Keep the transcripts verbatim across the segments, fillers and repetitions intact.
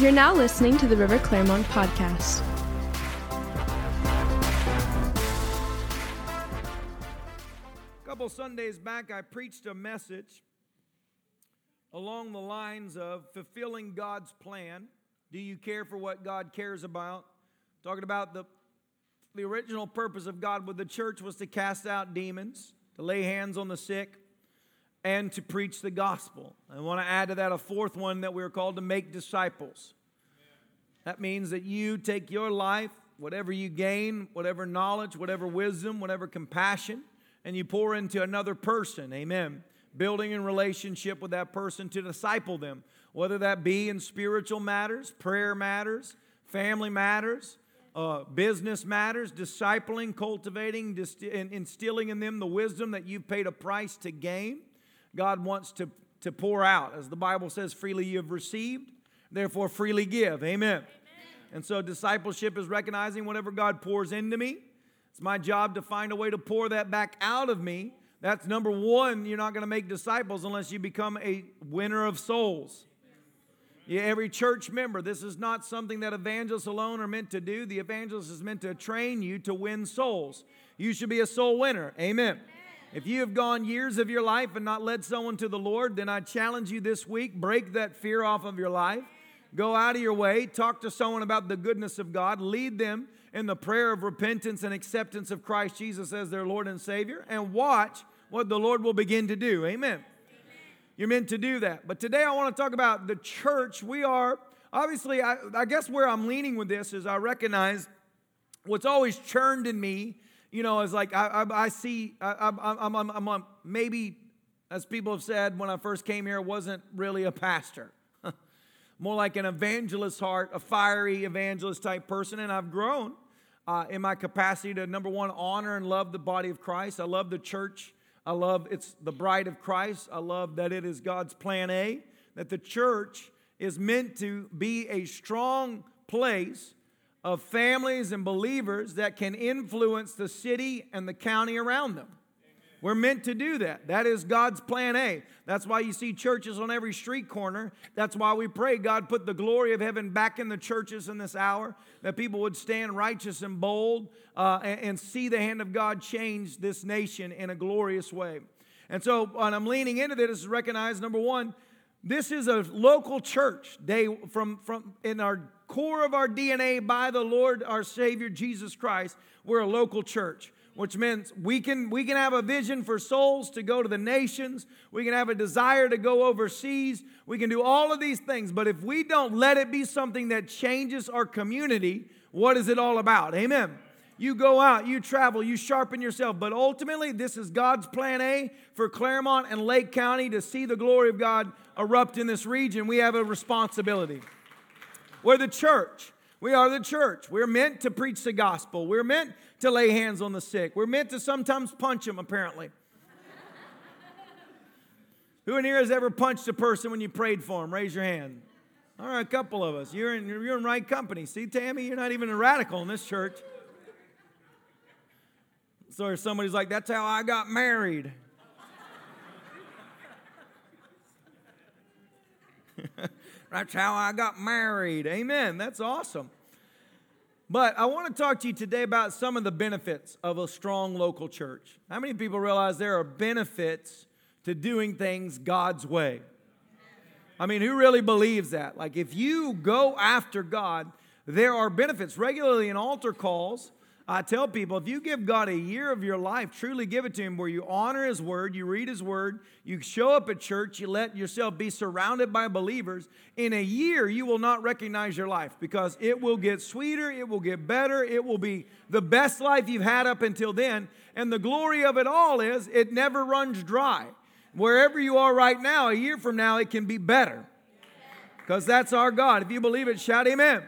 You're now listening to the River Clermont Podcast. A couple Sundays back, I preached a message along the lines of fulfilling God's plan. Do you care for what God cares about? Talking about the, the original purpose of God with the church was to cast out demons, to lay hands on the sick, and to preach the gospel. I want to add to that a fourth one that we are called to make disciples. That means that you take your life, whatever you gain, whatever knowledge, whatever wisdom, whatever compassion, and you pour into another person. Amen. Building a relationship with that person to disciple them, whether that be in spiritual matters, prayer matters, family matters, uh, business matters, discipling, cultivating, dist- and instilling in them the wisdom that you've paid a price to gain. God wants to, to pour out. As the Bible says, freely you have received, therefore freely give. Amen. Amen. And so discipleship is recognizing whatever God pours into me, it's my job to find a way to pour that back out of me. That's number one. You're not going to make disciples unless you become a winner of souls. Yeah, every church member, this is not something that evangelists alone are meant to do. The evangelist is meant to train you to win souls. You should be a soul winner. Amen. Amen. If you have gone years of your life and not led someone to the Lord, then I challenge you this week, break that fear off of your life. Go out of your way, talk to someone about the goodness of God, lead them in the prayer of repentance and acceptance of Christ Jesus as their Lord and Savior, and watch what the Lord will begin to do. Amen. Amen. You're meant to do that. But today I want to talk about the church. We are, obviously, I, I guess where I'm leaning with this is I recognize what's always churned in me. You know, it's like I, I, I see, I, I, I'm, I'm, I'm maybe, as people have said, when I first came here, I wasn't really a pastor. More like an evangelist heart, a fiery evangelist type person. And I've grown uh, in my capacity to, number one, honor and love the body of Christ. I love the church. I love it's the bride of Christ. I love that it is God's plan A, that the church is meant to be a strong place of families and believers that can influence the city and the county around them. Amen. We're meant to do that. That is God's plan A. That's why you see churches on every street corner. That's why we pray, God, put the glory of heaven back in the churches in this hour, that people would stand righteous and bold uh, and, and see the hand of God change this nation in a glorious way. And so, and I'm leaning into this, recognize, number one, this is a local church. They from from in our core of our D N A by the Lord, our Savior, Jesus Christ, we're a local church, which means we can we can have a vision for souls to go to the nations. We can have a desire to go overseas. We can do all of these things. But if we don't let it be something that changes our community, what is it all about? Amen. You go out, you travel, you sharpen yourself. But ultimately, this is God's plan A for Claremont and Lake County to see the glory of God erupt in this region. We have a responsibility. We're the church. We are the church. We're meant to preach the gospel. We're meant to lay hands on the sick. We're meant to sometimes punch them, apparently. Who in here has ever punched a person when you prayed for them? Raise your hand. All right, a couple of us. You're in, you're in right company. See, Tammy, you're not even a radical in this church. So if somebody's like, that's how I got married. That's how I got married. Amen. That's awesome. But I want to talk to you today about some of the benefits of a strong local church. How many people realize there are benefits to doing things God's way? I mean, who really believes that? Like if you go after God, there are benefits. Regularly in altar calls, I tell people, if you give God a year of your life, truly give it to Him, where you honor His Word, you read His Word, you show up at church, you let yourself be surrounded by believers, in a year you will not recognize your life because it will get sweeter, it will get better, it will be the best life you've had up until then. And the glory of it all is it never runs dry. Wherever you are right now, a year from now, it can be better because that's our God. If you believe it, shout amen.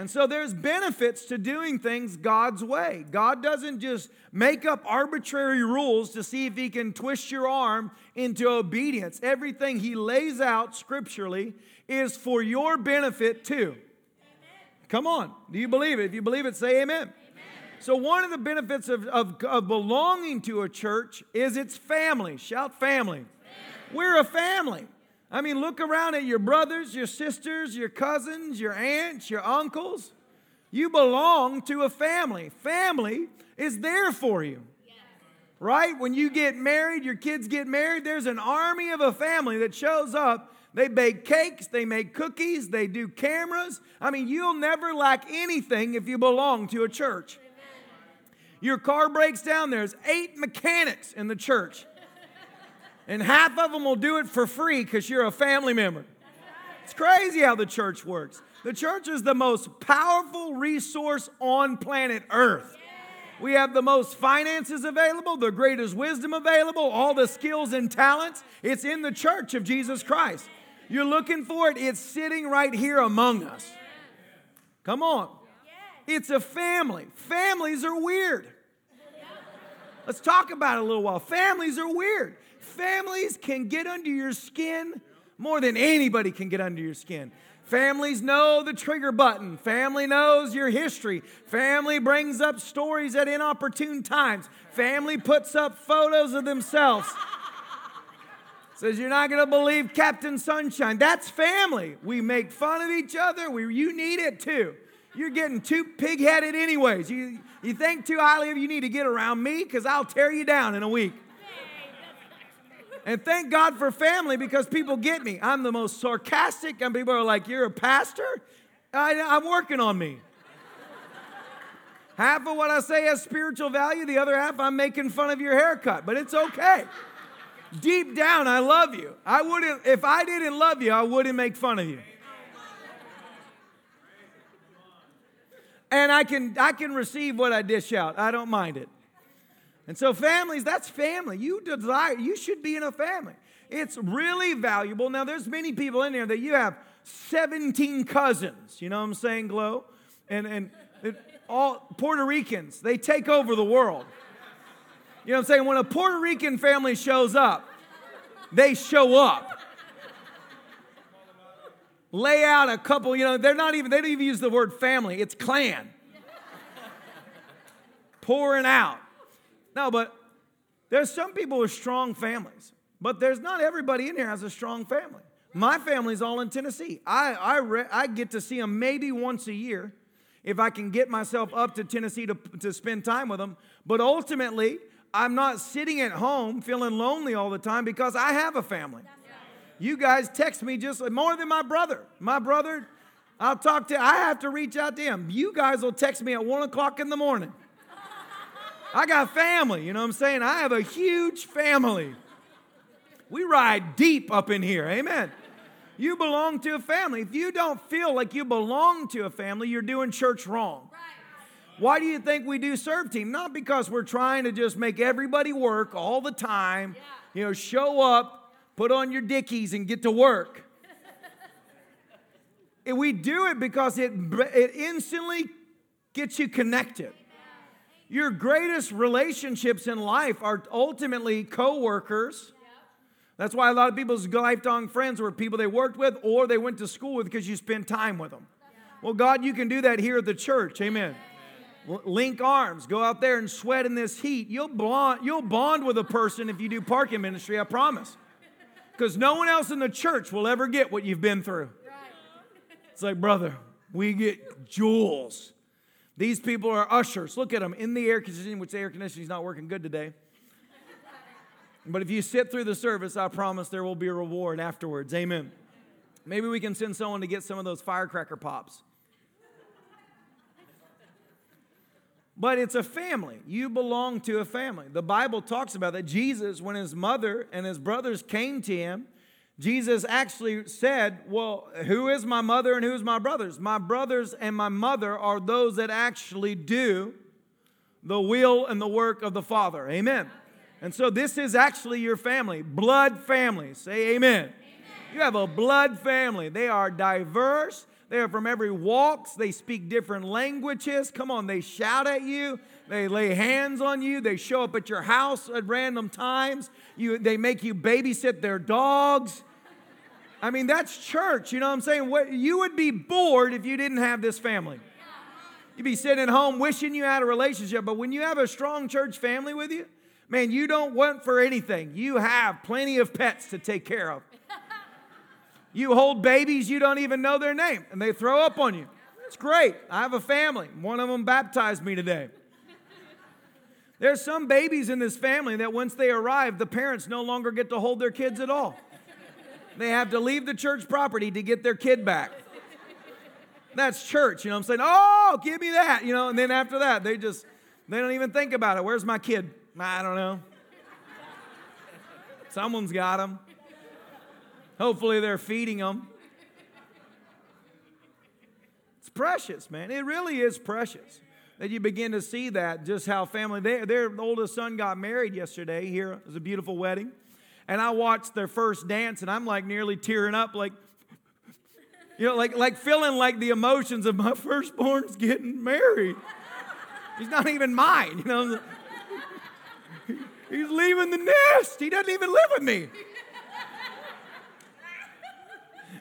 And so there's benefits to doing things God's way. God doesn't just make up arbitrary rules to see if He can twist your arm into obedience. Everything He lays out scripturally is for your benefit too. Amen. Come on. Do you believe it? If you believe it, say amen. Amen. So one of the benefits of, of, of belonging to a church is its family. Shout family. Amen. We're a family. I mean, look around at your brothers, your sisters, your cousins, your aunts, your uncles. You belong to a family. Family is there for you. Yeah. Right? When you get married, your kids get married, there's an army of a family that shows up. They bake cakes, they make cookies, they do cameras. I mean, you'll never lack anything if you belong to a church. Amen. Your car breaks down, there's eight mechanics in the church. And half of them will do it for free because you're a family member. It's crazy how the church works. The church is the most powerful resource on planet Earth. We have the most finances available, the greatest wisdom available, all the skills and talents. It's in the church of Jesus Christ. You're looking for it. It's sitting right here among us. Come on. It's a family. Families are weird. Let's talk about it a little while. Families are weird. Families can get under your skin more than anybody can get under your skin. Families know the trigger button. Family knows your history. Family brings up stories at inopportune times. Family puts up photos of themselves. Says, you're not going to believe Captain Sunshine. That's family. We make fun of each other. We, you need it too. You're getting too pig-headed anyways. You, you think too highly of you need to get around me because I'll tear you down in a week. And thank God for family because people get me. I'm the most sarcastic, and people are like, you're a pastor? I, I'm working on me. Half of what I say has spiritual value. The other half, I'm making fun of your haircut. But it's okay. Deep down, I love you. I wouldn't, if I didn't love you, I wouldn't make fun of you. And I can, I can receive what I dish out. I don't mind it. And so families, that's family. You desire, you should be in a family. It's really valuable. Now, there's many people in there that you have seventeen cousins. You know what I'm saying, Glo? And and it, all Puerto Ricans, they take over the world. You know what I'm saying? When a Puerto Rican family shows up, they show up. Lay out a couple, you know, they're not even, they don't even use the word family. It's clan. Pouring out. No, but there's some people with strong families, but there's not everybody in here has a strong family. My family's all in Tennessee. I I, re, I get to see them maybe once a year if I can get myself up to Tennessee to, to spend time with them. But ultimately, I'm not sitting at home feeling lonely all the time because I have a family. You guys text me just more than my brother. My brother, I'll talk to, I have to reach out to him. You guys will text me at one o'clock in the morning. I got family, you know what I'm saying? I have a huge family. We ride deep up in here, amen. You belong to a family. If you don't feel like you belong to a family, you're doing church wrong. Why do you think we do serve team? Not because we're trying to just make everybody work all the time. You know, show up, put on your dickies, and get to work. And we do it because it, it instantly gets you connected. Your greatest relationships in life are ultimately co-workers. Yep. That's why a lot of people's lifelong friends were people they worked with or they went to school with because you spend time with them. Yeah. Well, God, you can do that here at the church. Amen. Amen. Link arms. Go out there and sweat in this heat. You'll bond, you'll bond with a person if you do parking ministry, I promise. Because no one else in the church will ever get what you've been through. Right. It's like, brother, we get jewels. These people are ushers. Look at them in the air conditioning, which the air conditioning is not working good today. But if you sit through the service, I promise there will be a reward afterwards. Amen. Maybe we can send someone to get some of those firecracker pops. But it's a family. You belong to a family. The Bible talks about that. Jesus, when his mother and his brothers came to him, Jesus actually said, well, who is my mother and who is my brothers? My brothers and my mother are those that actually do the will and the work of the Father. Amen. And so this is actually your family, blood family. Say amen. Amen. You have a blood family. They are diverse. They are from every walks. They speak different languages. Come on, they shout at you. They lay hands on you. They show up at your house at random times. You, they make you babysit their dogs. I mean, that's church. You know what I'm saying? What, you would be bored if you didn't have this family. You'd be sitting at home wishing you had a relationship. But when you have a strong church family with you, man, you don't want for anything. You have plenty of pets to take care of. You hold babies, you don't even know their name, and they throw up on you. It's great. I have a family. One of them baptized me today. There's some babies in this family that once they arrive, the parents no longer get to hold their kids at all. They have to leave the church property to get their kid back. That's church, you know what I'm saying? Oh, give me that, you know, and then after that, they just, they don't even think about it. Where's my kid? I don't know. Someone's got them. Hopefully they're feeding them. It's precious, man. It really is precious that you begin to see that, just how family, they, their oldest son got married yesterday here. It was a beautiful wedding. And I watched their first dance, and I'm like nearly tearing up, like, you know, like, like feeling like the emotions of my firstborn's getting married. He's not even mine, you know. He's leaving the nest. He doesn't even live with me.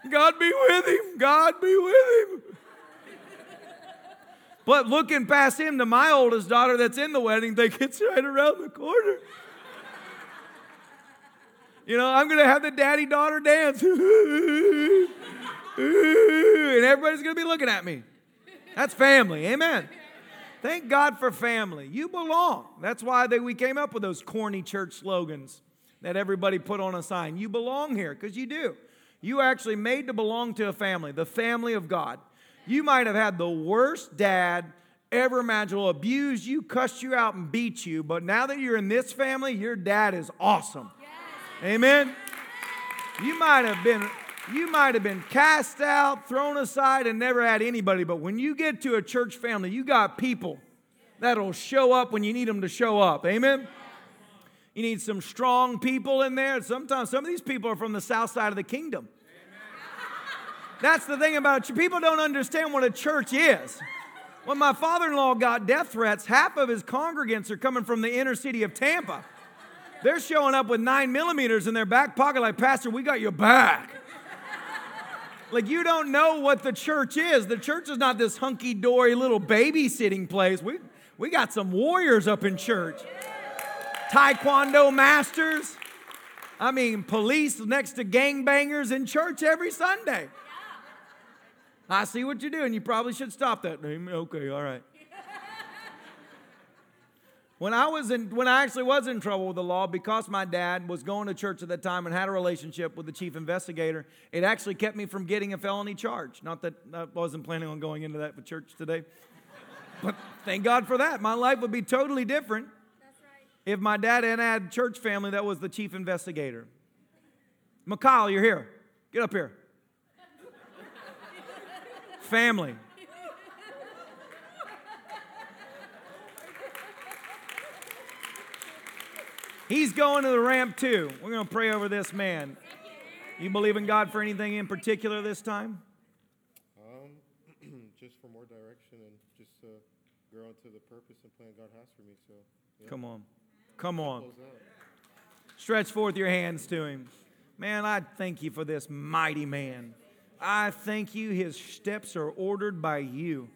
God be with him. God be with him. But looking past him to my oldest daughter that's in the wedding, they get right around the corner. You know, I'm going to have the daddy-daughter dance. And everybody's going to be looking at me. That's family. Amen. Thank God for family. You belong. That's why they, we came up with those corny church slogans that everybody put on a sign. You belong here, because you do. You are actually made to belong to a family, the family of God. You might have had the worst dad ever imaginable, abused you, cussed you out, and beat you, but now that you're in this family, your dad is awesome. Yes. Amen? You might have been... You might have been cast out, thrown aside, and never had anybody. But when you get to a church family, you got people that'll show up when you need them to show up. Amen? You need some strong people in there. Sometimes some of these people are from the south side of the kingdom. That's the thing about it. People don't understand what a church is. When my father-in-law got death threats, half of his congregants are coming from the inner city of Tampa. They're showing up with nine millimeters in their back pocket like, Pastor, we got your back. Like, you don't know what the church is. The church is not this hunky-dory little babysitting place. We we got some warriors up in church. Taekwondo masters. I mean, police next to gangbangers in church every Sunday. I see what you're doing. You probably should stop that. Okay, all right. When I was in, when I actually was in trouble with the law, because my dad was going to church at that time and had a relationship with the chief investigator, it actually kept me from getting a felony charge. Not that I wasn't planning on going into that for church today. But thank God for that. My life would be totally different That's right. if my dad had had a church family that was the chief investigator. McCall, you're here. Get up here. Family. He's going to the ramp too. We're going to pray over this man. You believe in God for anything in particular this time? Um, just for more direction and just to grow into the purpose and plan God has for me. So yeah. Come on. Come on. Stretch forth your hands to him. Man, I thank you for this mighty man. I thank you. His steps are ordered by you.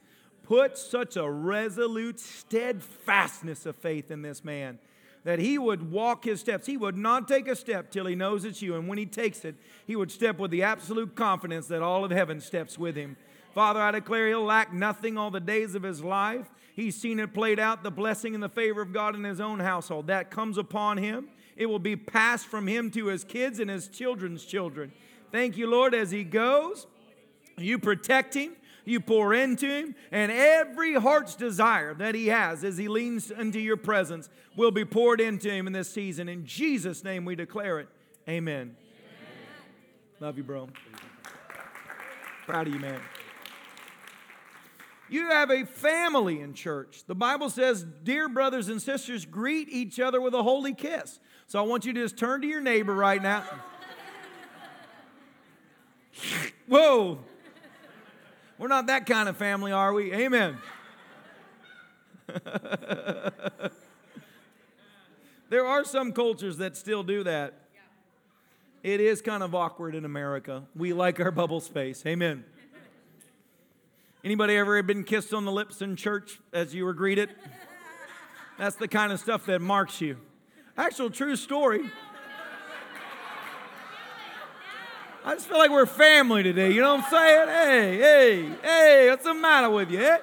Put such a resolute steadfastness of faith in this man, that he would walk his steps. He would not take a step till he knows it's you. And when he takes it, he would step with the absolute confidence that all of heaven steps with him. Father, I declare he'll lack nothing all the days of his life. He's seen it played out, the blessing and the favor of God in his own household. That comes upon him. It will be passed from him to his kids and his children's children. Thank you, Lord, as he goes. You protect him. You pour into him, and every heart's desire that he has as he leans into your presence will be poured into him in this season. In Jesus' name we declare it. Amen. Amen. Love you, bro. Proud of you, man. You have a family in church. The Bible says, dear brothers and sisters, greet each other with a holy kiss. So I want you to just turn to your neighbor right now. Whoa. We're not that kind of family, are we? Amen. There are some cultures that still do that. It is kind of awkward in America. We like our bubble space. Amen. Anybody ever been kissed on the lips in church as you were greeted? That's the kind of stuff that marks you. Actual true story. I just feel like we're family today, you know what I'm saying? Hey, hey, hey, what's the matter with you, eh?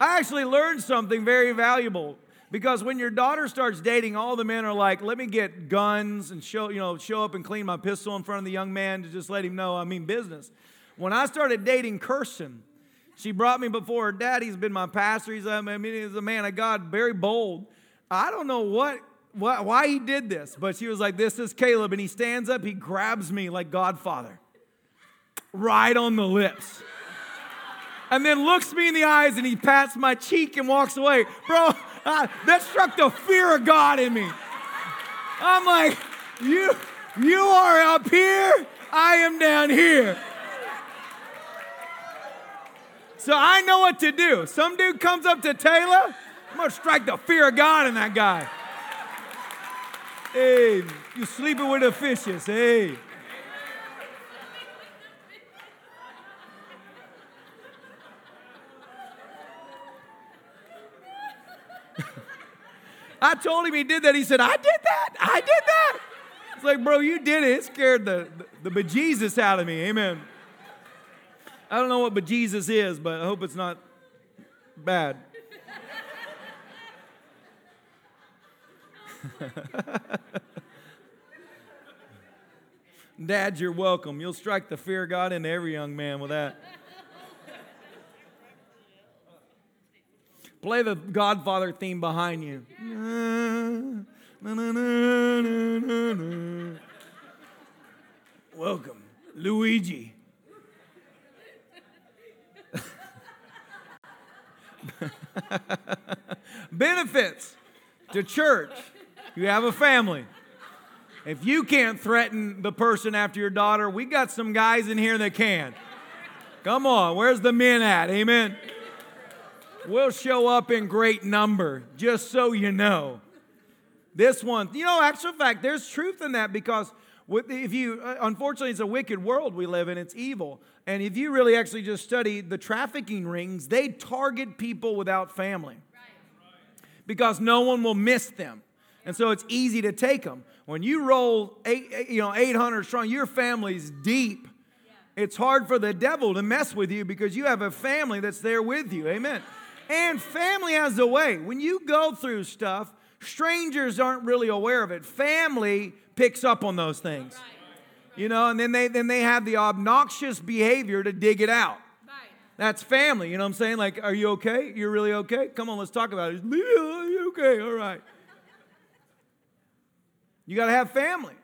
I actually learned something very valuable, because when your daughter starts dating, all the men are like, let me get guns and show, you know, show up and clean my pistol in front of the young man to just let him know I mean business. When I started dating Kirsten, she brought me before her dad. He's been my pastor. He's a, I mean, he's a man of God, very bold. I don't know what why he did this, but she was like, this is Caleb, and he stands up, he grabs me like Godfather, right on the lips, and then looks me in the eyes, and he pats my cheek and walks away. Bro, I, that struck the fear of God in me. I'm like, you, you are up here, I am down here. So I know what to do. Some dude comes up to Taylor, I'm going to strike the fear of God in that guy. Hey, you're sleeping with the fishes, hey. I told him he did that. He said, I did that. I did that. It's like, bro, you did it. It scared the, the, the bejesus out of me. Amen. I don't know what bejesus is, but I hope it's not bad. Dad, you're welcome. You'll strike the fear of God into every young man with that. Play the Godfather theme behind you. Welcome, Luigi. Benefits to church. You have a family. If you can't threaten the person after your daughter, we got some guys in here that can. Come on, where's the men at? Amen. We'll show up in great number, just so you know. This one, you know, actual fact, there's truth in that, because with, if you, unfortunately, it's a wicked world we live in. It's evil. And if you really actually just study the trafficking rings, they target people without family, because no one will miss them. And so it's easy to take them. When you roll eight, eight, you know, eight hundred strong, your family's deep. Yeah. It's hard for the devil to mess with you, because you have a family that's there with you. Amen. And family has a way. When you go through stuff, strangers aren't really aware of it. Family picks up on those things. Right. Right. You know, and then they then they have the obnoxious behavior to dig it out. Right. That's family. You know what I'm saying? Like, are you okay? You're really okay? Come on, let's talk about it. Are you okay? All right. You got to have family.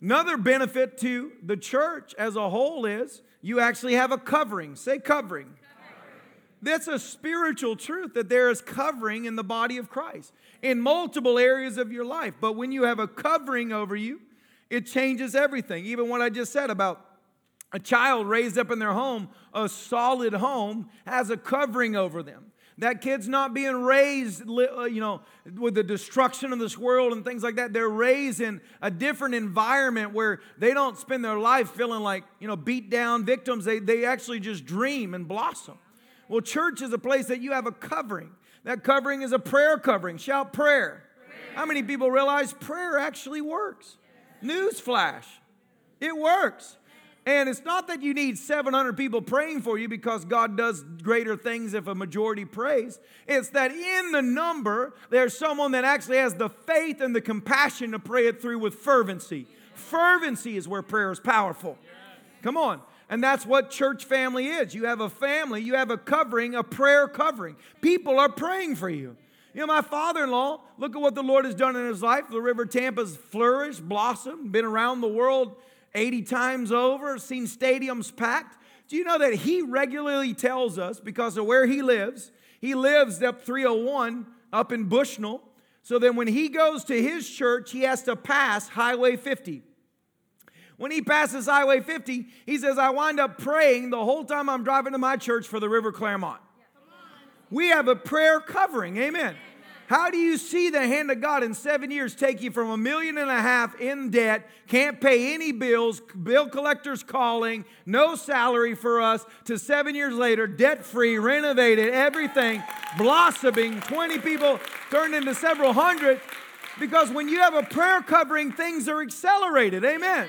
Another benefit to the church as a whole is you actually have a covering. Say covering. Covering. That's a spiritual truth, that there is covering in the body of Christ in multiple areas of your life. But when you have a covering over you, it changes everything. Even what I just said about a child raised up in their home, a solid home has a covering over them. That kid's not being raised, you know, with the destruction of this world and things like that. They're raised in a different environment where they don't spend their life feeling like, you know, beat down victims. They, they actually just dream and blossom. Well, church is a place that you have a covering. That covering is a prayer covering. Shout prayer. Prayer. How many people realize prayer actually works? Newsflash. It works. And it's not that you need seven hundred people praying for you, because God does greater things if a majority prays. It's that in the number, there's someone that actually has the faith and the compassion to pray it through with fervency. Fervency is where prayer is powerful. Come on. And that's what church family is. You have a family. You have a covering, a prayer covering. People are praying for you. You know, my father-in-law, look at what the Lord has done in his life. The River Tampa's flourished, blossomed, been around the world eighty times over, seen stadiums packed. Do you know that he regularly tells us, because of where he lives, he lives up three oh one, up in Bushnell, so then when he goes to his church, he has to pass Highway fifty. When he passes Highway fifty, he says, I wind up praying the whole time I'm driving to my church for the River Clermont. We have a prayer covering, amen. How do you see the hand of God in seven years take you from a million and a half in debt, can't pay any bills, bill collectors calling, no salary for us, to seven years later, debt-free, renovated, everything, blossoming, twenty people turned into several hundred? Because when you have a prayer covering, things are accelerated. Amen.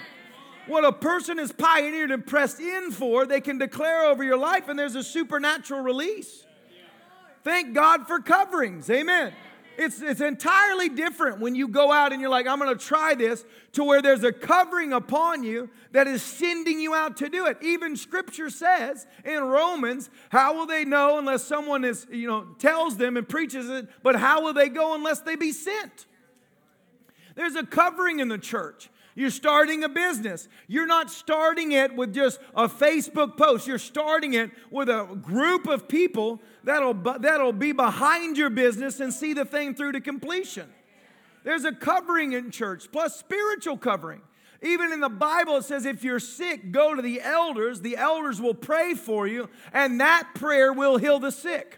What a person is pioneered and pressed in for, they can declare over your life, and there's a supernatural release. Thank God for coverings. Amen. It's it's entirely different when you go out and you're like, I'm going to try this, to where there's a covering upon you that is sending you out to do it. Even Scripture says in Romans, how will they know unless someone is, you know, tells them and preaches it, but how will they go unless they be sent? There's a covering in the church. You're starting a business. You're not starting it with just a Facebook post. You're starting it with a group of people that'll, that'll be behind your business and see the thing through to completion. There's a covering in church, plus spiritual covering. Even in the Bible, it says if you're sick, go to the elders. The elders will pray for you, and that prayer will heal the sick.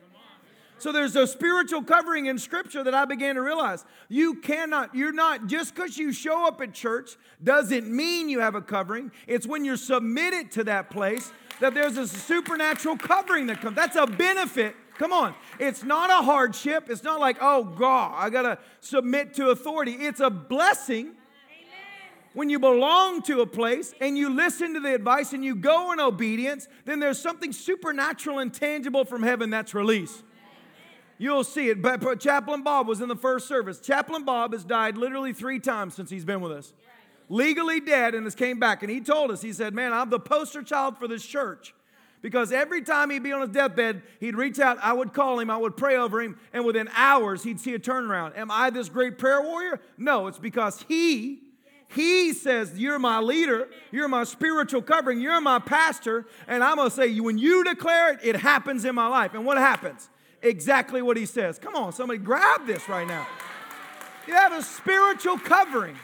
So there's a spiritual covering in Scripture that I began to realize. You cannot, you're not, just because you show up at church doesn't mean you have a covering. It's when you're submitted to that place that there's a supernatural covering that comes. That's a benefit. Come on. It's not a hardship. It's not like, oh, God, I got to submit to authority. It's a blessing. When you belong to a place and you listen to the advice and you go in obedience, then there's something supernatural and tangible from heaven that's released. You'll see it. But Chaplain Bob was in the first service. Chaplain Bob has died literally three times since he's been with us. Legally dead, and has came back. And he told us, he said, man, I'm the poster child for this church. Because every time he'd be on his deathbed, he'd reach out, I would call him, I would pray over him, and within hours he'd see a turnaround. Am I this great prayer warrior? No, it's because he... He says, you're my leader, you're my spiritual covering, you're my pastor, and I'm going to say, when you declare it, it happens in my life. And what happens? Exactly what he says. Come on, somebody grab this right now. You have a spiritual covering.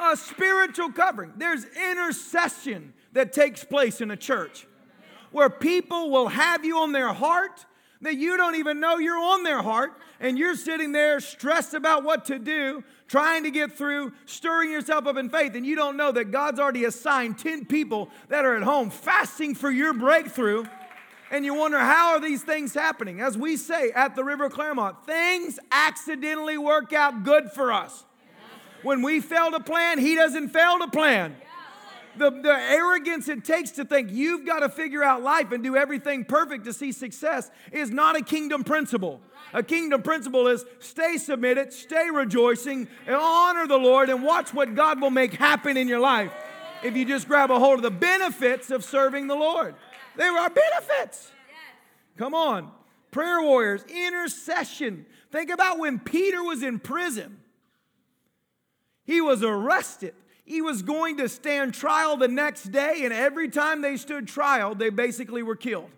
A spiritual covering. There's intercession that takes place in a church where people will have you on their heart that you don't even know you're on their heart, and you're sitting there stressed about what to do, trying to get through, stirring yourself up in faith, and you don't know that God's already assigned ten people that are at home fasting for your breakthrough. And you wonder, how are these things happening? As we say at the River Clermont, things accidentally work out good for us. When we fail to plan, he doesn't fail to plan. The, the arrogance it takes to think you've got to figure out life and do everything perfect to see success is not a kingdom principle. A kingdom principle is stay submitted, stay rejoicing, and honor the Lord and watch what God will make happen in your life if you just grab a hold of the benefits of serving the Lord. They were our benefits. Come on. Prayer warriors, intercession. Think about when Peter was in prison. He was arrested. He was going to stand trial the next day, and every time they stood trial, they basically were killed.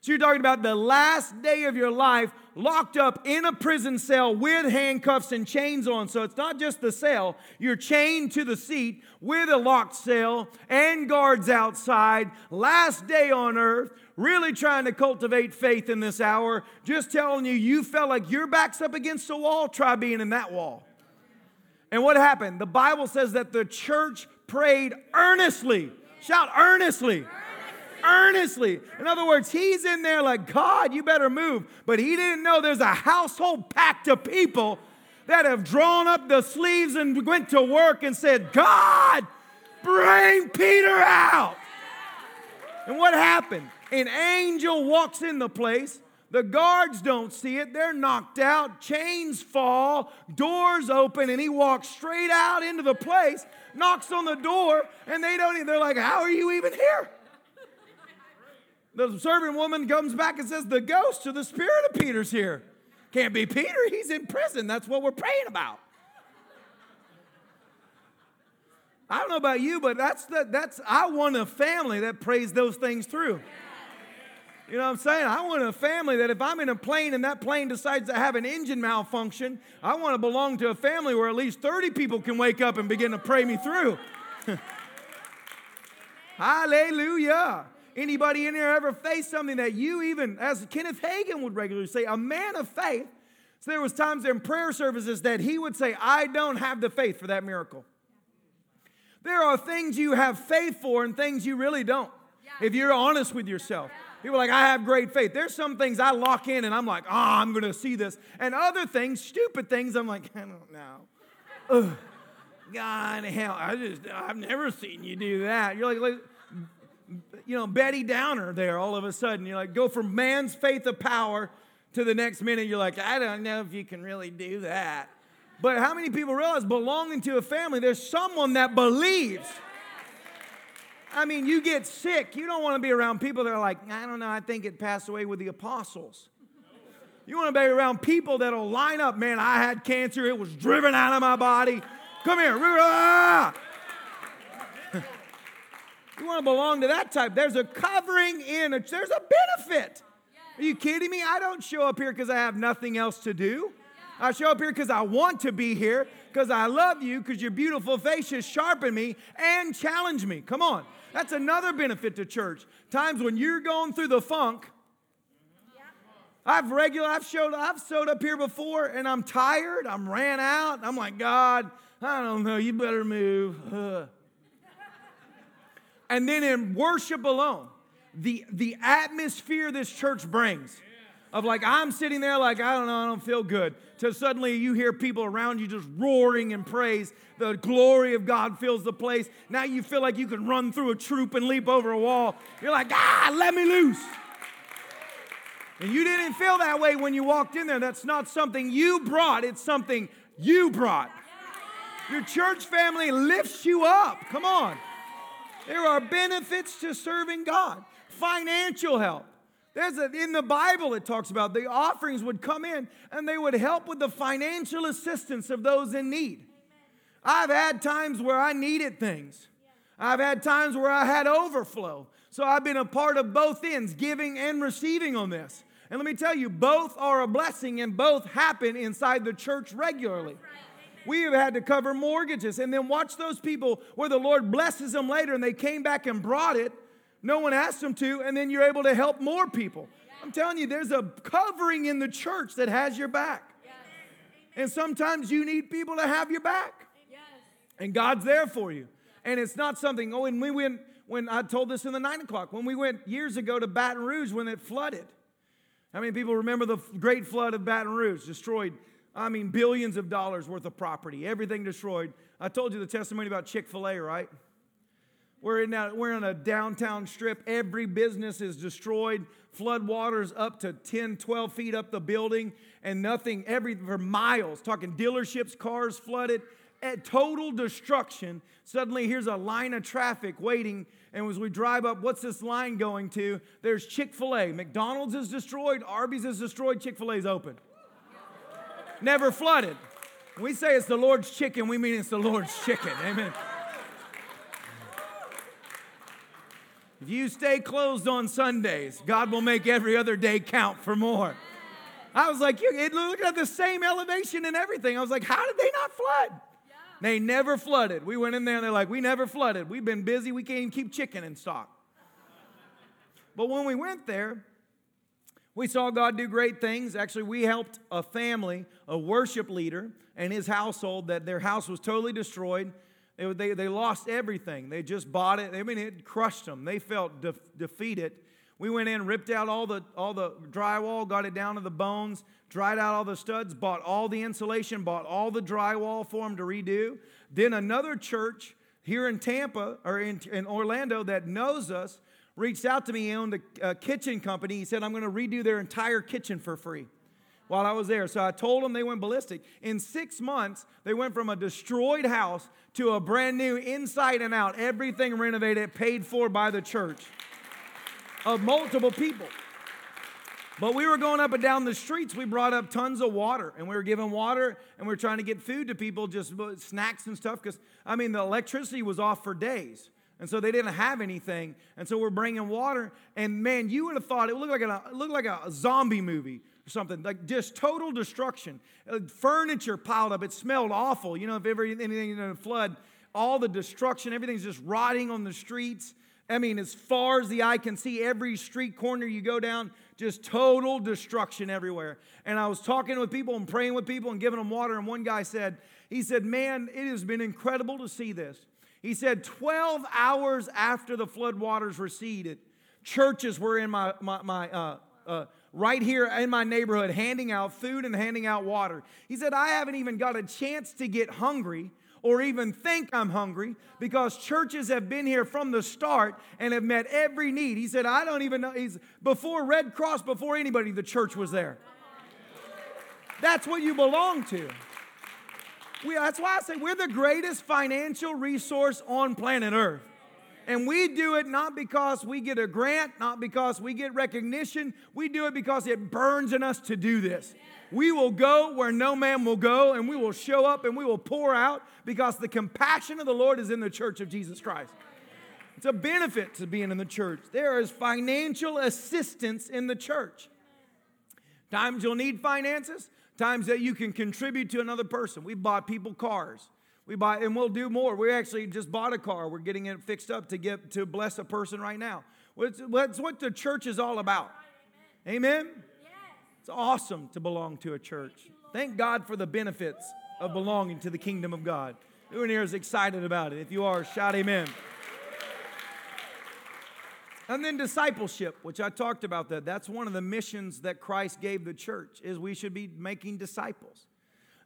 So you're talking about the last day of your life locked up in a prison cell with handcuffs and chains on. So it's not just the cell. You're chained to the seat with a locked cell and guards outside. Last day on earth, really trying to cultivate faith in this hour. Just telling you, you felt like your back's up against the wall. Try being in that wall. And what happened? The Bible says that the church prayed earnestly. Shout earnestly. Earnestly. In other words, he's in there like, God, you better move. But he didn't know there's a household packed of people that have drawn up the sleeves and went to work and said, God, bring Peter out. And what happened? An angel walks in the place. The guards don't see it. They're knocked out. Chains fall. Doors open. And he walks straight out into the place, knocks on the door, and they don't even, they're like, how are you even here? The servant woman comes back and says, the ghost or the spirit of Peter's here. Can't be Peter. He's in prison. That's what we're praying about. I don't know about you, but that's the, that's I want a family that prays those things through. You know what I'm saying? I want a family that if I'm in a plane and that plane decides to have an engine malfunction, I want to belong to a family where at least thirty people can wake up and begin to pray me through. Hallelujah. Anybody in here ever faced something that you even, as Kenneth Hagin would regularly say, a man of faith. So there was times in prayer services that he would say, I don't have the faith for that miracle. There are things you have faith for and things you really don't. If you're honest with yourself. People are like, I have great faith. There's some things I lock in and I'm like, oh, I'm going to see this. And other things, stupid things, I'm like, I don't know. Ugh. God, hell, I just, I've never seen you do that. You're like, like, you know, Betty Downer there all of a sudden. You're like, go from man's faith of power to the next minute. You're like, I don't know if you can really do that. But how many people realize belonging to a family, there's someone that believes. I mean, you get sick. You don't want to be around people that are like, I don't know, I think it passed away with the apostles. You want to be around people that will line up. Man, I had cancer. It was driven out of my body. Come here. You want to belong to that type. There's a covering in. A, there's a benefit. Are you kidding me? I don't show up here because I have nothing else to do. I show up here because I want to be here, because I love you, because your beautiful faces sharpen me and challenge me. Come on. That's another benefit to church. Times when you're going through the funk. I've regular, I've showed, I've showed up here before, and I'm tired. I'm ran out. I'm like, God, I don't know. You better move. Ugh. And then in worship alone, the the atmosphere this church brings, of like I'm sitting there, like I don't know, I don't feel good. Till suddenly you hear people around you just roaring in praise. The glory of God fills the place. Now you feel like you can run through a troop and leap over a wall. You're like, ah, let me loose. And you didn't feel that way when you walked in there. That's not something you brought. It's something you brought. Your church family lifts you up. Come on. There are benefits to serving God. Financial help. There's a, in the Bible it talks about the offerings would come in and they would help with the financial assistance of those in need. I've had times where I needed things. I've had times where I had overflow. So I've been a part of both ends, giving and receiving on this. And let me tell you, both are a blessing and both happen inside the church regularly. We have had to cover mortgages and then watch those people where the Lord blesses them later and they came back and brought it. No one asked them to, and then you're able to help more people. I'm telling you, there's a covering in the church that has your back. And sometimes you need people to have your back. And God's there for you. And it's not something, oh, and we went... When I told this in the nine o'clock, when we went years ago to Baton Rouge when it flooded. How many people remember the great flood of Baton Rouge? Destroyed, I mean, billions of dollars worth of property. Everything destroyed. I told you the testimony about Chick-fil-A, right? We're in a, we're in a downtown strip. Every business is destroyed. Flood waters up to ten, twelve feet up the building. And nothing, every for miles, talking dealerships, cars flooded. At total destruction, suddenly here's a line of traffic waiting, and as we drive up, what's this line going to? There's Chick-fil-A. McDonald's is destroyed, Arby's is destroyed, Chick-fil-A's open. Never flooded. When we say it's the Lord's chicken, we mean it's the Lord's chicken. Amen. If you stay closed on Sundays, God will make every other day count for more. I was like, it looked at the same elevation and everything. I was like, how did they not flood? They never flooded. We went in there and they're like, we never flooded. We've been busy. We can't even keep chicken in stock. But when we went there, we saw God do great things. Actually, we helped a family, a worship leader and his household, that their house was totally destroyed. They, they, they lost everything. They just bought it. I mean, it crushed them. They felt de- defeated. We went in, ripped out all the all the drywall, got it down to the bones, dried out all the studs, bought all the insulation, bought all the drywall for them to redo. Then another church here in Tampa, or in, in Orlando, that knows us, reached out to me. He owned a, a kitchen company. He said, I'm going to redo their entire kitchen for free while I was there. So I told them, they went ballistic. In six months, they went from a destroyed house to a brand new inside and out, everything renovated, paid for by the church. Of multiple people. But we were going up and down the streets. We brought up tons of water. And we were giving water. And we were trying to get food to people. Just snacks and stuff. Because, I mean, the electricity was off for days. And so they didn't have anything. And so we're bringing water. And, man, you would have thought it looked like a, it looked like a zombie movie or something. Like, just total destruction. Furniture piled up. It smelled awful. You know, if ever anything in a flood, all the destruction, everything's just rotting on the streets. I mean, as far as the eye can see, every street corner you go down, just total destruction everywhere. And I was talking with people and praying with people and giving them water. And one guy said, he said, man, it has been incredible to see this. He said, twelve hours after the floodwaters receded, churches were in my, my, my uh, uh, right here in my neighborhood handing out food and handing out water. He said, I haven't even got a chance to get hungry or even think I'm hungry, because churches have been here from the start and have met every need. He said, I don't even know. He's, before Red Cross, before anybody, the church was there. That's what you belong to. We, that's why I say we're the greatest financial resource on planet Earth. And we do it not because we get a grant, not because we get recognition. We do it because it burns in us to do this. We will go where no man will go, and we will show up and we will pour out because the compassion of the Lord is in the church of Jesus Christ. It's a benefit to being in the church. There is financial assistance in the church. Times you'll need finances, times that you can contribute to another person. We bought people cars. We buy, and we'll do more. We actually just bought a car. We're getting it fixed up to get to bless a person right now. That's what the church is all about. Amen? Yes. It's awesome to belong to a church. Thank God for the benefits of belonging to the kingdom of God. Who in here is excited about it? If you are, shout amen. And then discipleship, which I talked about that. That's one of the missions that Christ gave the church, is we should be making disciples.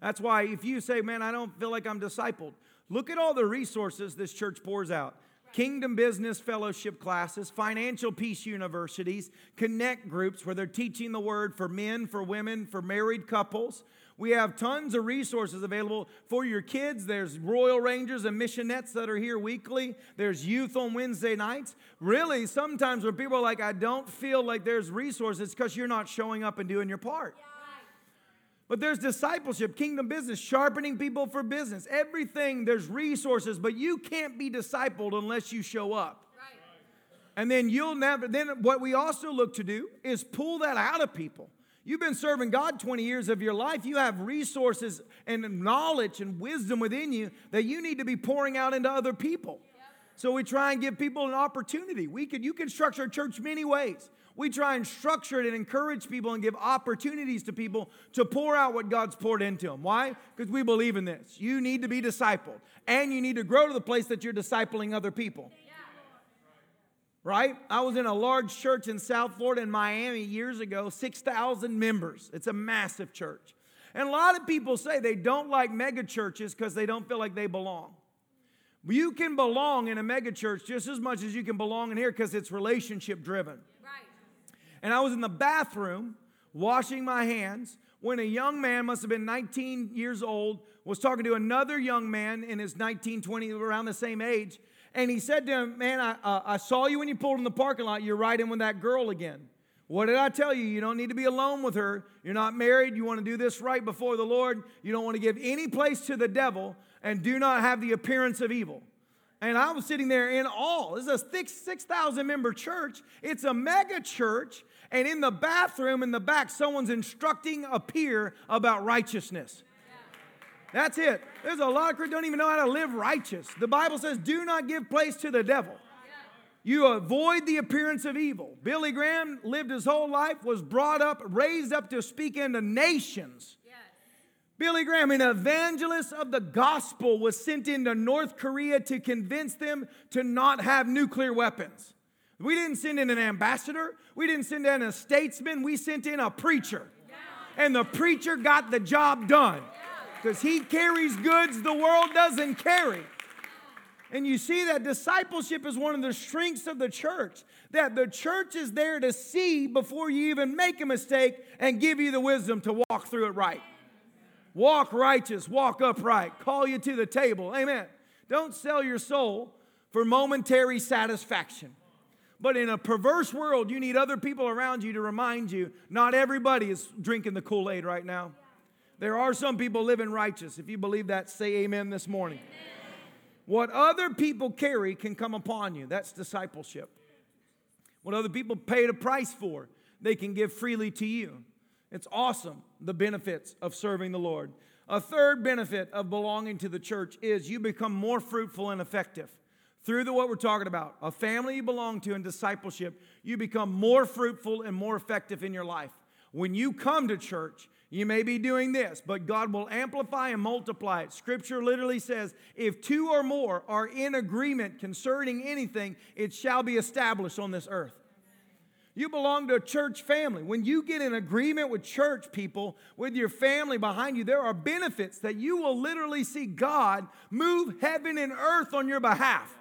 That's why if you say, man, I don't feel like I'm discipled, look at all the resources this church pours out. Kingdom business fellowship classes, financial peace universities, connect groups where they're teaching the word for men, for women, for married couples. We have tons of resources available for your kids. There's Royal Rangers and Missionettes that are here weekly. There's youth on Wednesday nights. Really, sometimes when people are like, I don't feel like there's resources, because you're not showing up and doing your part. Yeah. But there's discipleship, kingdom business, sharpening people for business. Everything, there's resources, but you can't be discipled unless you show up. Right. And then you'll never, then what we also look to do is pull that out of people. You've been serving God twenty years of your life. You have resources and knowledge and wisdom within you that you need to be pouring out into other people. Yep. So we try and give people an opportunity. We could, you can structure a church many ways. We try and structure it and encourage people and give opportunities to people to pour out what God's poured into them. Why? Because we believe in this. You need to be discipled. And you need to grow to the place that you're discipling other people. Yeah. Right? I was in a large church in South Florida in Miami years ago, six thousand members. It's a massive church. And a lot of people say they don't like mega churches because they don't feel like they belong. You can belong in a mega church just as much as you can belong in here, because it's relationship driven. Right. And I was in the bathroom washing my hands when a young man, must have been nineteen years old, was talking to another young man in his nineteen, twenty, around the same age. And he said to him, man, I, uh, I saw you when you pulled in the parking lot. You're right in with that girl again. What did I tell you? You don't need to be alone with her. You're not married. You want to do this right before the Lord. You don't want to give any place to the devil, and do not have the appearance of evil. And I was sitting there in awe. This is a six thousand member church. It's a mega church. And in the bathroom, in the back, someone's instructing a peer about righteousness. That's it. There's a lot of Christians don't even know how to live righteous. The Bible says, do not give place to the devil. You avoid the appearance of evil. Billy Graham lived his whole life, was brought up, raised up to speak into nations. Billy Graham, an evangelist of the gospel, was sent into North Korea to convince them to not have nuclear weapons. We didn't send in an ambassador. We didn't send in a statesman. We sent in a preacher. And the preacher got the job done, because he carries goods the world doesn't carry. And you see that discipleship is one of the strengths of the church, that the church is there to see before you even make a mistake and give you the wisdom to walk through it right. Walk righteous, walk upright, call you to the table. Amen. Don't sell your soul for momentary satisfaction. But in a perverse world, you need other people around you to remind you, not everybody is drinking the Kool-Aid right now. There are some people living righteous. If you believe that, say amen this morning. Amen. What other people carry can come upon you. That's discipleship. What other people paid a price for, they can give freely to you. It's awesome, the benefits of serving the Lord. A third benefit of belonging to the church is you become more fruitful and effective. Through the, what we're talking about, a family you belong to and discipleship, you become more fruitful and more effective in your life. When you come to church, you may be doing this, but God will amplify and multiply it. Scripture literally says, if two or more are in agreement concerning anything, it shall be established on this earth. You belong to a church family. When you get in agreement with church people, with your family behind you, there are benefits that you will literally see God move heaven and earth on your behalf.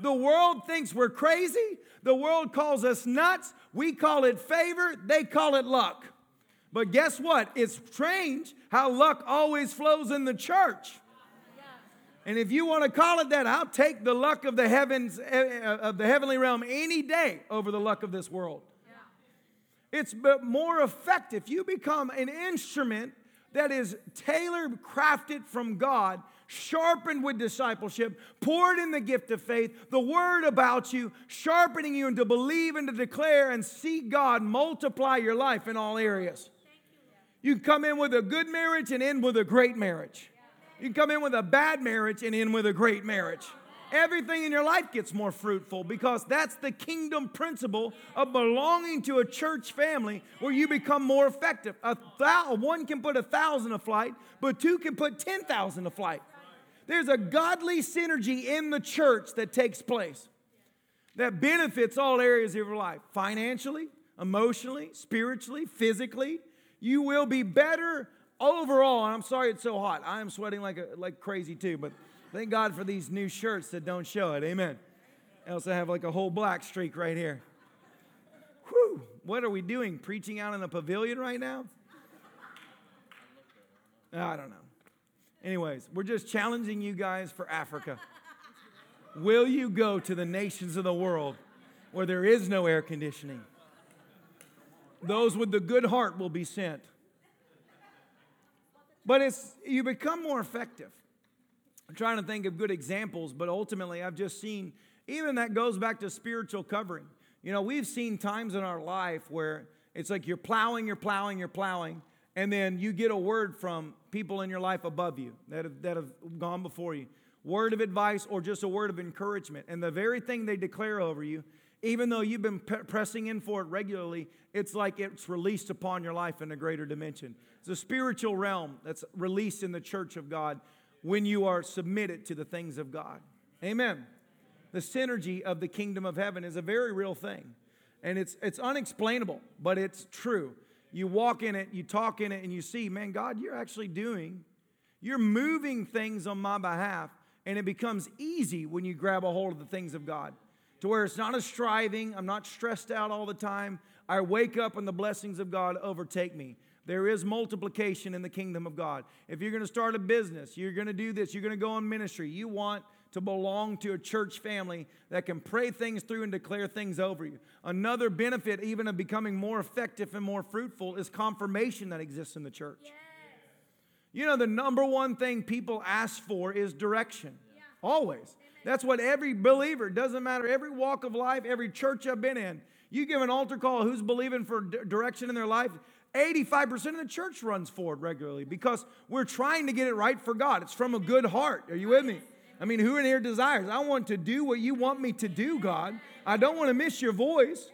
The world thinks we're crazy. The world calls us nuts. We call it favor. They call it luck. But guess what? It's strange how luck always flows in the church. And if you want to call it that, I'll take the luck of the heavens, of the heavenly realm any day over the luck of this world. Yeah. It's but more effective. You become an instrument that is tailored, crafted from God, sharpened with discipleship, poured in the gift of faith, the word about you, sharpening you into believe and to declare and see God multiply your life in all areas. You can come in with a good marriage and end with a great marriage. You can come in with a bad marriage and end with a great marriage. Everything in your life gets more fruitful because that's the kingdom principle of belonging to a church family where you become more effective. A thousand, one can put a thousand to flight, but two can put ten thousand to flight. There's a godly synergy in the church that takes place that benefits all areas of your life. Financially, emotionally, spiritually, physically. You will be better overall, and I'm sorry it's so hot. I am sweating like a, like crazy too, but thank God for these new shirts that don't show it. Amen. Else I have like a whole black streak right here. Whew. What are we doing? Preaching out in a pavilion right now? I don't know. Anyways, we're just challenging you guys for Africa. Will you go to the nations of the world where there is no air conditioning? Those with the good heart will be sent. But it's you become more effective. I'm trying to think of good examples, but ultimately I've just seen, even that goes back to spiritual covering. You know, we've seen times in our life where it's like you're plowing, you're plowing, you're plowing, and then you get a word from people in your life above you that have, that have gone before you. Word of advice or just a word of encouragement. And the very thing they declare over you, even though you've been p- pressing in for it regularly, it's like it's released upon your life in a greater dimension. It's a spiritual realm that's released in the church of God when you are submitted to the things of God. Amen. The synergy of the kingdom of heaven is a very real thing. And it's it's unexplainable, but it's true. You walk in it, you talk in it, and you see, man, God, you're actually doing, you're moving things on my behalf. And it becomes easy when you grab a hold of the things of God, to where it's not a striving. I'm not stressed out all the time. I wake up and the blessings of God overtake me. There is multiplication in the kingdom of God. If you're going to start a business, you're going to do this, you're going to go on ministry, you want to belong to a church family that can pray things through and declare things over you. Another benefit even of becoming more effective and more fruitful is confirmation that exists in the church. Yes. You know, the number one thing people ask for is direction. Yeah. Always. That's what every believer, doesn't matter, every walk of life, every church I've been in, you give an altar call, who's believing for d- direction in their life, eighty-five percent of the church runs forward regularly because we're trying to get it right for God. It's from a good heart. Are you with me? I mean, who in here desires? I want to do what you want me to do, God. I don't want to miss your voice.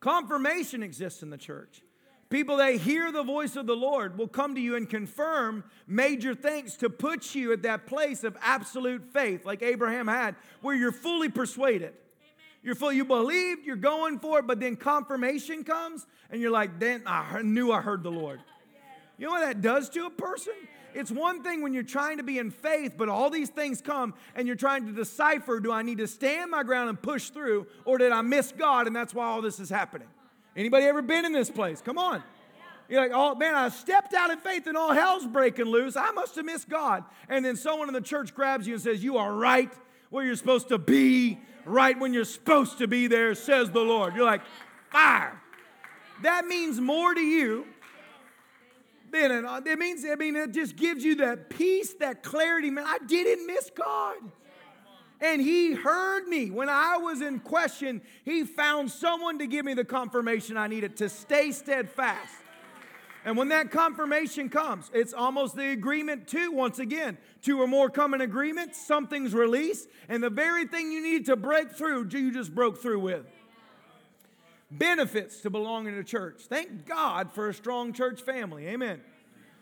Confirmation exists in the church. People that hear the voice of the Lord will come to you and confirm major things to put you at that place of absolute faith like Abraham had, where you're fully persuaded. You're full, you believed, you're going for it, but then confirmation comes, and you're like, then I knew I heard the Lord. You know what that does to a person? It's one thing when you're trying to be in faith, but all these things come, and you're trying to decipher, do I need to stand my ground and push through, or did I miss God, and that's why all this is happening? Anybody ever been in this place? Come on. You're like, oh, man, I stepped out in faith, and all hell's breaking loose. I must have missed God. And then someone in the church grabs you and says, you are right where you're supposed to be, right when you're supposed to be there, says the Lord. You're like, fire. That means more to you than an, it means, I mean, it just gives you that peace, that clarity. Man, I didn't miss God. And he heard me. When I was in question, he found someone to give me the confirmation I needed to stay steadfast. And when that confirmation comes, it's almost the agreement too, once again. Two or more come in agreement, something's released, and the very thing you need to break through, you just broke through with. Benefits to belonging to church. Thank God for a strong church family. Amen.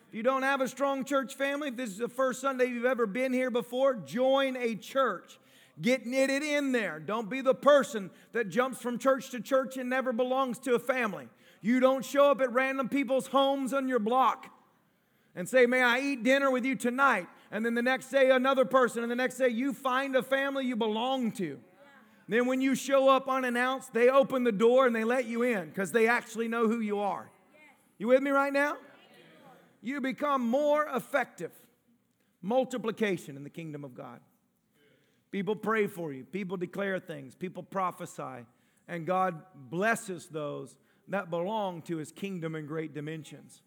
If you don't have a strong church family, if this is the first Sunday you've ever been here before, join a church. Getting it in there. Don't be the person that jumps from church to church and never belongs to a family. You don't show up at random people's homes on your block and say, may I eat dinner with you tonight? And then the next day, another person. And the next day, you find a family you belong to. Yeah. Then when you show up unannounced, they open the door and they let you in because they actually know who you are. Yes. You with me right now? You, you become more effective. Multiplication in the kingdom of God. People pray for you. People declare things. People prophesy. And God blesses those that belong to His kingdom in great dimensions.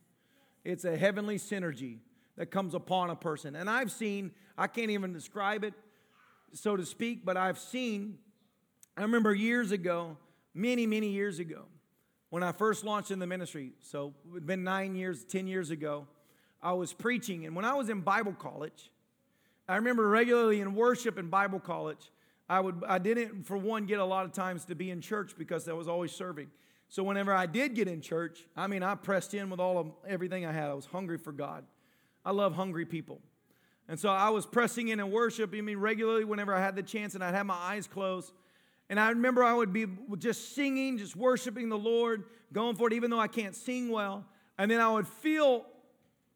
It's a heavenly synergy that comes upon a person. And I've seen, I can't even describe it, so to speak, but I've seen, I remember years ago, many, many years ago, when I first launched in the ministry, so it had been nine years, ten years ago, I was preaching. And when I was in Bible college, I remember regularly in worship in Bible college, I would I didn't, for one, get a lot of times to be in church because I was always serving. So whenever I did get in church, I mean, I pressed in with all of everything I had. I was hungry for God. I love hungry people. And so I was pressing in and worship, I mean, regularly whenever I had the chance, and I'd have my eyes closed. And I remember I would be just singing, just worshiping the Lord, going for it, even though I can't sing well. And then I would feel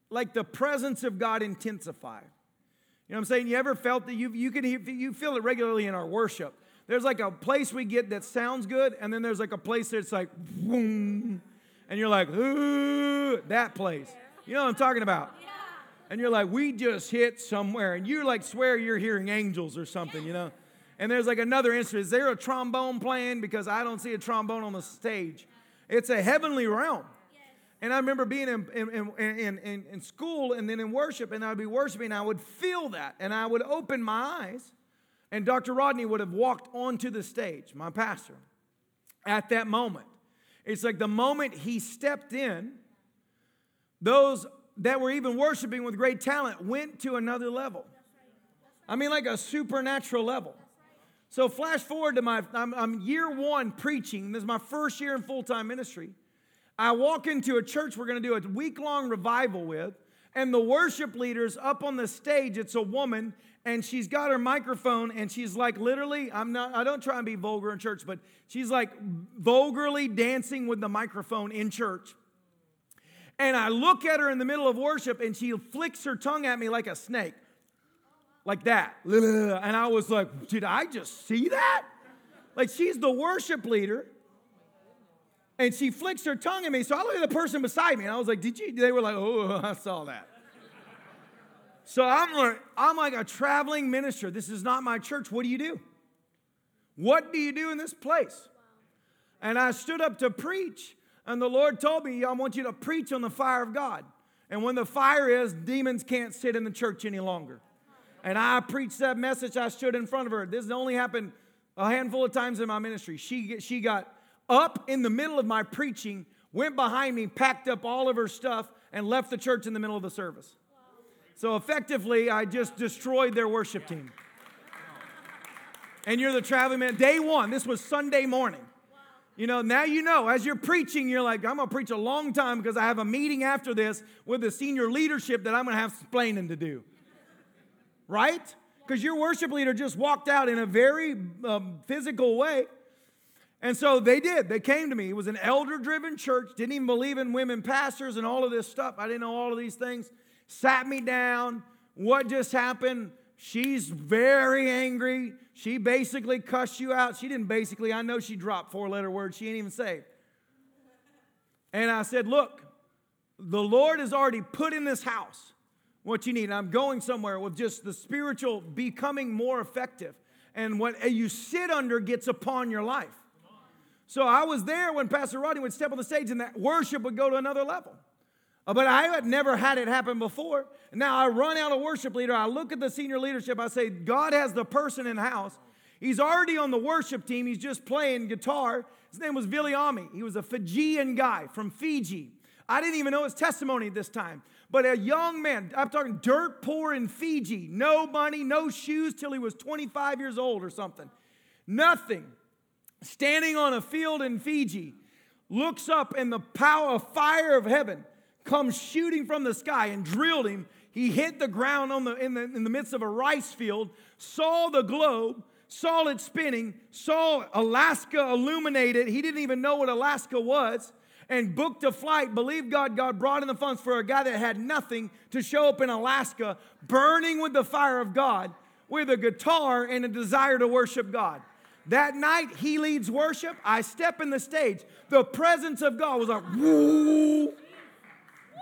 like the presence of God intensify. You know what I'm saying? You ever felt that you you can hear, you feel it regularly in our worship. There's like a place we get that sounds good, and then there's like a place that's like, boom, and you're like, ooh, that place. You know what I'm talking about? Yeah. And you're like, we just hit somewhere, and you like swear you're hearing angels or something, you know? And there's like another instrument. Is there a trombone playing? Because I don't see a trombone on the stage. It's a heavenly realm. And I remember being in, in, in, in, in school and then in worship, and I would be worshiping, and I would feel that. And I would open my eyes, and Doctor Rodney would have walked onto the stage, my pastor, at that moment. It's like the moment he stepped in, those that were even worshiping with great talent went to another level. I mean, like a supernatural level. So flash forward to my, I'm, I'm year one preaching. This is my first year in full-time ministry. I walk into a church we're going to do a week-long revival with, and the worship leader's up on the stage. It's a woman, and she's got her microphone, and she's like literally, I'm not, I don't try and be vulgar in church, but she's like vulgarly dancing with the microphone in church. And I look at her in the middle of worship, and she flicks her tongue at me like a snake, like that. And I was like, did I just see that? Like, she's the worship leader. And she flicks her tongue at me. So I looked at the person beside me, and I was like, did you? They were like, oh, I saw that. So I'm like, I'm like a traveling minister. This is not my church. What do you do? What do you do in this place? And I stood up to preach, and the Lord told me, I want you to preach on the fire of God. And when the fire is, demons can't sit in the church any longer. And I preached that message. I stood in front of her. This has only happened a handful of times in my ministry. She she got up in the middle of my preaching, went behind me, packed up all of her stuff, and left the church in the middle of the service. So effectively, I just destroyed their worship team. And you're the traveling man. Day one, this was Sunday morning. You know, now you know, as you're preaching, you're like, I'm going to preach a long time because I have a meeting after this with the senior leadership that I'm going to have explaining to do. Right? Because your worship leader just walked out in a very um, physical way. And so they did. They came to me. It was an elder-driven church. Didn't even believe in women pastors and all of this stuff. I didn't know all of these things. Sat me down. What just happened? She's very angry. She basically cussed you out. She didn't basically. I know she dropped four-letter words. She ain't even saved. And I said, look, the Lord has already put in this house what you need. And I'm going somewhere with just the spiritual becoming more effective. And what you sit under gets upon your life. So I was there when Pastor Rodney would step on the stage and that worship would go to another level. But I had never had it happen before. Now I run out of worship leader. I look at the senior leadership. I say, God has the person in house. He's already on the worship team. He's just playing guitar. His name was Viliami. He was a Fijian guy from Fiji. I didn't even know his testimony at this time. But a young man, I'm talking dirt poor in Fiji. No money, no shoes till he was twenty-five years old or something. Nothing. Standing on a field in Fiji, looks up and the power of fire of heaven comes shooting from the sky and drilled him. He hit the ground on the in, the in the midst of a rice field, saw the globe, saw it spinning, saw Alaska illuminated. He didn't even know what Alaska was, and booked a flight, believed God, God brought in the funds for a guy that had nothing to show up in Alaska, burning with the fire of God, with a guitar and a desire to worship God. That night, he leads worship. I step in the stage. The presence of God was like, woo.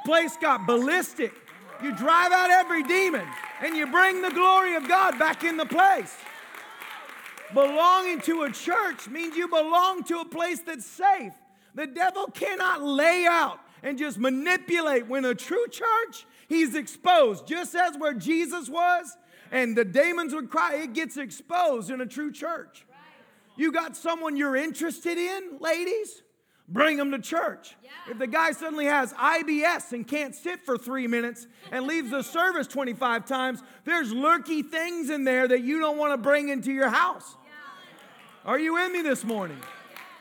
Place got ballistic. You drive out every demon, and you bring the glory of God back in the place. Belonging to a church means you belong to a place that's safe. The devil cannot lay out and just manipulate. When a true church, he's exposed. Just as where Jesus was and the demons would cry, it gets exposed in a true church. Right. You got someone you're interested in, ladies, bring them to church. Yeah. If the guy suddenly has I B S and can't sit for three minutes and leaves the service twenty-five times, there's lurky things in there that you don't want to bring into your house. Yeah. Are you with me this morning?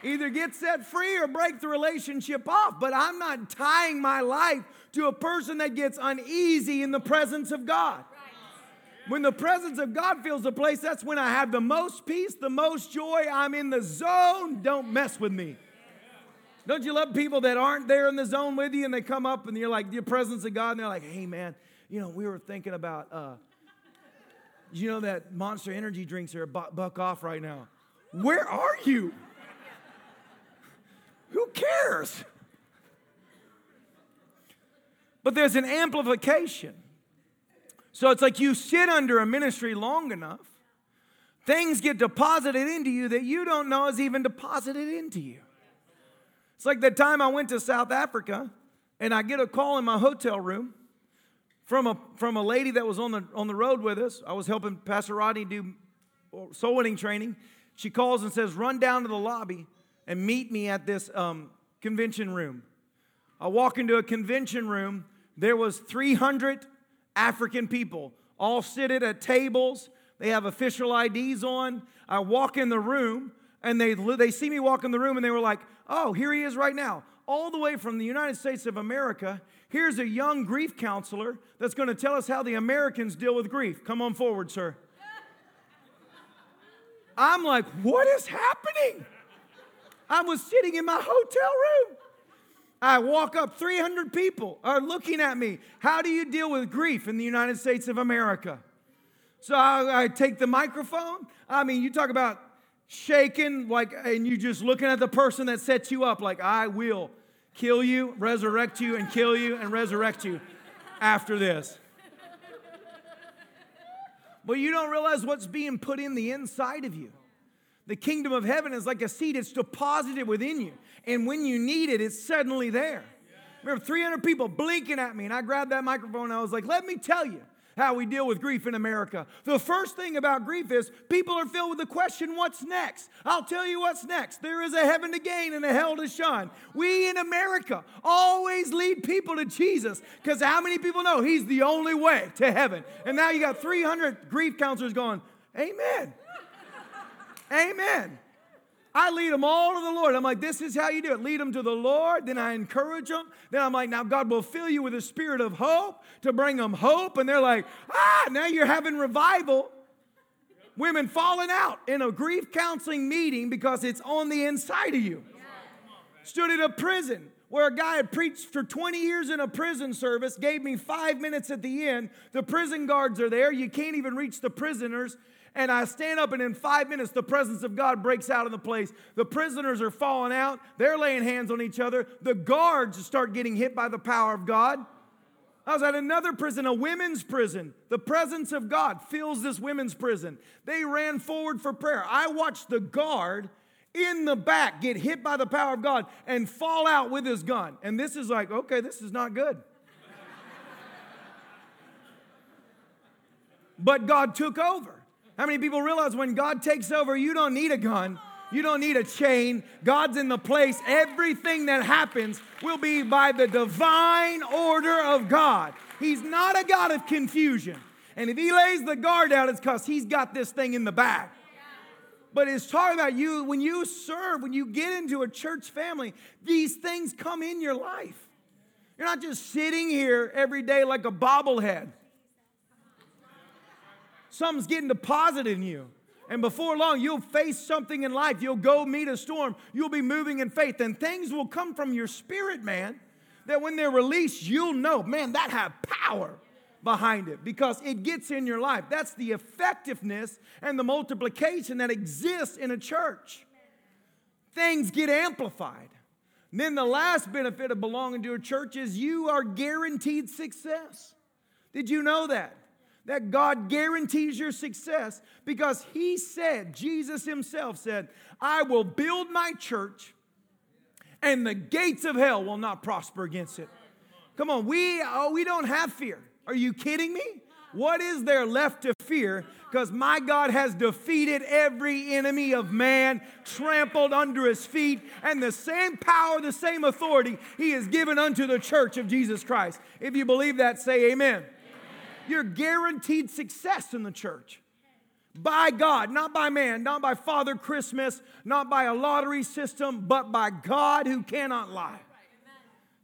Either get set free or break the relationship off. But I'm not tying my life to a person that gets uneasy in the presence of God. When the presence of God fills the place, that's when I have the most peace, the most joy. I'm in the zone. Don't mess with me. Don't you love people that aren't there in the zone with you, and they come up and you're like, the presence of God, and they're like, hey, man, you know, we were thinking about, uh, you know, that Monster Energy drinks are a buck off right now. Where are you? Who cares? But there's an amplification. So it's like you sit under a ministry long enough, things get deposited into you that you don't know is even deposited into you. It's like the time I went to South Africa, and I get a call in my hotel room from a from a lady that was on the on the road with us. I was helping Pastor Rodney do soul winning training. She calls and says, "Run down to the lobby and meet me at this um, convention room." I walk into a convention room. There was three hundred African people all seated at tables. They have official I Ds on. I walk in the room, and they they see me walk in the room, and they were like, "Oh, here he is right now." All the way from the United States of America, here's a young grief counselor that's going to tell us how the Americans deal with grief. Come on forward, sir. I'm like, what is happening? I was sitting in my hotel room. I walk up, three hundred people are looking at me. How do you deal with grief in the United States of America? So I, I take the microphone. I mean, you talk about shaking, like, and you just looking at the person that sets you up, like, I will kill you, resurrect you, and kill you, and resurrect you after this. But you don't realize what's being put in the inside of you. The kingdom of heaven is like a seed. It's deposited within you. And when you need it, it's suddenly there. Remember, three hundred people blinking at me, and I grabbed that microphone, and I was like, let me tell you how we deal with grief in America. The first thing about grief is people are filled with the question, what's next? I'll tell you what's next. There is a heaven to gain and a hell to shun. We in America always lead people to Jesus, because how many people know he's the only way to heaven? And now you got three hundred grief counselors going, amen. Amen. I lead them all to the Lord. I'm like, this is how you do it. Lead them to the Lord. Then I encourage them. Then I'm like, now God will fill you with a spirit of hope to bring them hope. And they're like, ah, now you're having revival. Women falling out in a grief counseling meeting because it's on the inside of you. Stood in a prison where a guy had preached for twenty years in a prison service, gave me five minutes at the end. The prison guards are there. You can't even reach the prisoners. And I stand up, and in five minutes, the presence of God breaks out in the place. The prisoners are falling out. They're laying hands on each other. The guards start getting hit by the power of God. I was at another prison, a women's prison. The presence of God fills this women's prison. They ran forward for prayer. I watched the guard in the back get hit by the power of God and fall out with his gun. And this is like, okay, this is not good. But God took over. How many people realize when God takes over, you don't need a gun. You don't need a chain. God's in the place. Everything that happens will be by the divine order of God. He's not a God of confusion. And if he lays the guard out, it's because he's got this thing in the bag. But it's talking about you. When you serve, when you get into a church family, these things come in your life. You're not just sitting here every day like a bobblehead. Something's getting deposited in you. And before long, you'll face something in life. You'll go meet a storm. You'll be moving in faith. And things will come from your spirit, man, that when they're released, you'll know, man, that have power behind it because it gets in your life. That's the effectiveness and the multiplication that exists in a church. Things get amplified. And then the last benefit of belonging to a church is you are guaranteed success. Did you know that? That God guarantees your success because he said, Jesus himself said, I will build my church and the gates of hell will not prosper against it. Come on, we oh, we don't have fear. Are you kidding me? What is there left to fear? Because my God has defeated every enemy of man, trampled under his feet, and the same power, the same authority he has given unto the church of Jesus Christ. If you believe that, say amen. You're guaranteed success in the church by God, not by man, not by Father Christmas, not by a lottery system, but by God who cannot lie.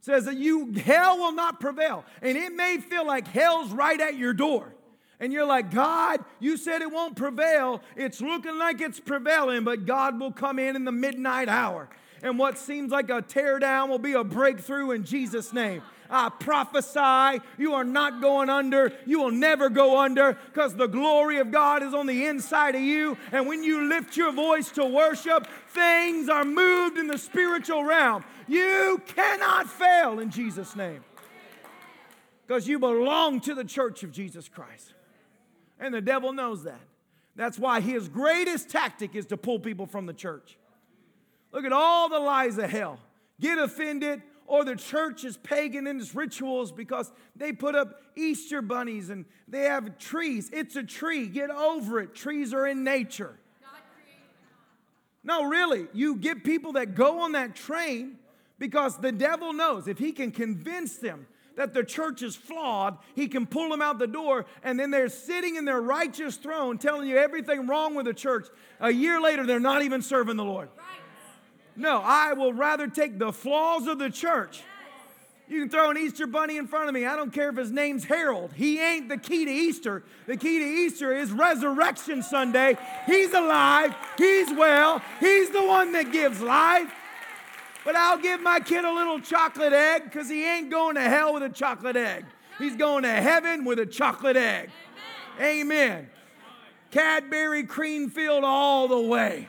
It says that you hell will not prevail, and it may feel like hell's right at your door, and you're like, God, you said it won't prevail. It's looking like it's prevailing, but God will come in in the midnight hour, and what seems like a teardown will be a breakthrough in Jesus' name. I prophesy, you are not going under. You will never go under because the glory of God is on the inside of you. And when you lift your voice to worship, things are moved in the spiritual realm. You cannot fail in Jesus' name because you belong to the church of Jesus Christ. And the devil knows that. That's why his greatest tactic is to pull people from the church. Look at all the lies of hell. Get offended. Or the church is pagan in its rituals because they put up Easter bunnies and they have trees. It's a tree. Get over it. Trees are in nature. No, really. You get people that go on that train because the devil knows if he can convince them that the church is flawed, he can pull them out the door, and then they're sitting in their righteous throne telling you everything wrong with the church. A year later, they're not even serving the Lord. Right. No, I will rather take the flaws of the church. You can throw an Easter bunny in front of me. I don't care if his name's Harold. He ain't the key to Easter. The key to Easter is Resurrection Sunday. He's alive. He's well. He's the one that gives life. But I'll give my kid a little chocolate egg because he ain't going to hell with a chocolate egg. He's going to heaven with a chocolate egg. Amen. Amen. Cadbury cream-filled all the way.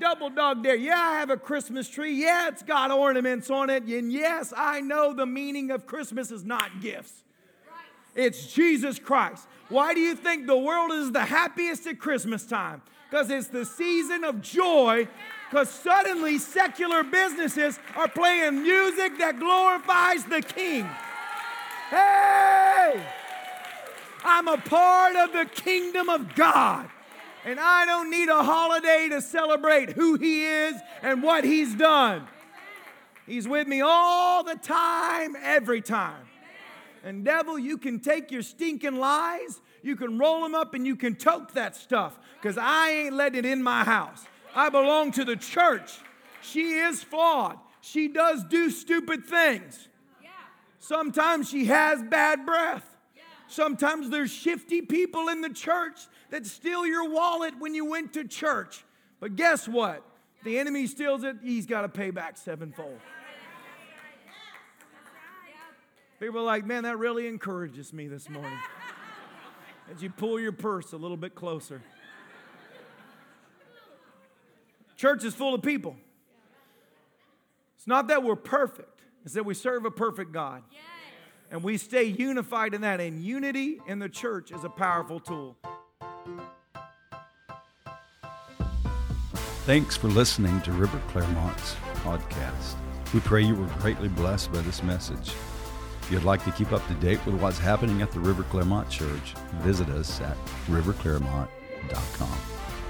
Double dog dare. Yeah, I have a Christmas tree. Yeah, it's got ornaments on it. And yes, I know the meaning of Christmas is not gifts. It's Jesus Christ. Why do you think the world is the happiest at Christmas time? Because it's the season of joy. Because suddenly secular businesses are playing music that glorifies the King. Hey! I'm a part of the kingdom of God. And I don't need a holiday to celebrate who he is and what he's done. He's with me all the time, every time. And devil, you can take your stinking lies, you can roll them up, and you can tote that stuff. Because I ain't letting it in my house. I belong to the church. She is flawed. She does do stupid things. Sometimes she has bad breath. Sometimes there's shifty people in the church that steal your wallet when you went to church. But guess what? If the enemy steals it, he's got to pay back sevenfold. People are like, man, that really encourages me this morning. As you pull your purse a little bit closer. Church is full of people. It's not that we're perfect. It's that we serve a perfect God. And we stay unified in that. And unity in the church is a powerful tool. Thanks for listening to River Clermont's podcast. We pray you were greatly blessed by this message. If you'd like to keep up to date with what's happening at the River Clermont Church, visit us at river clermont dot com.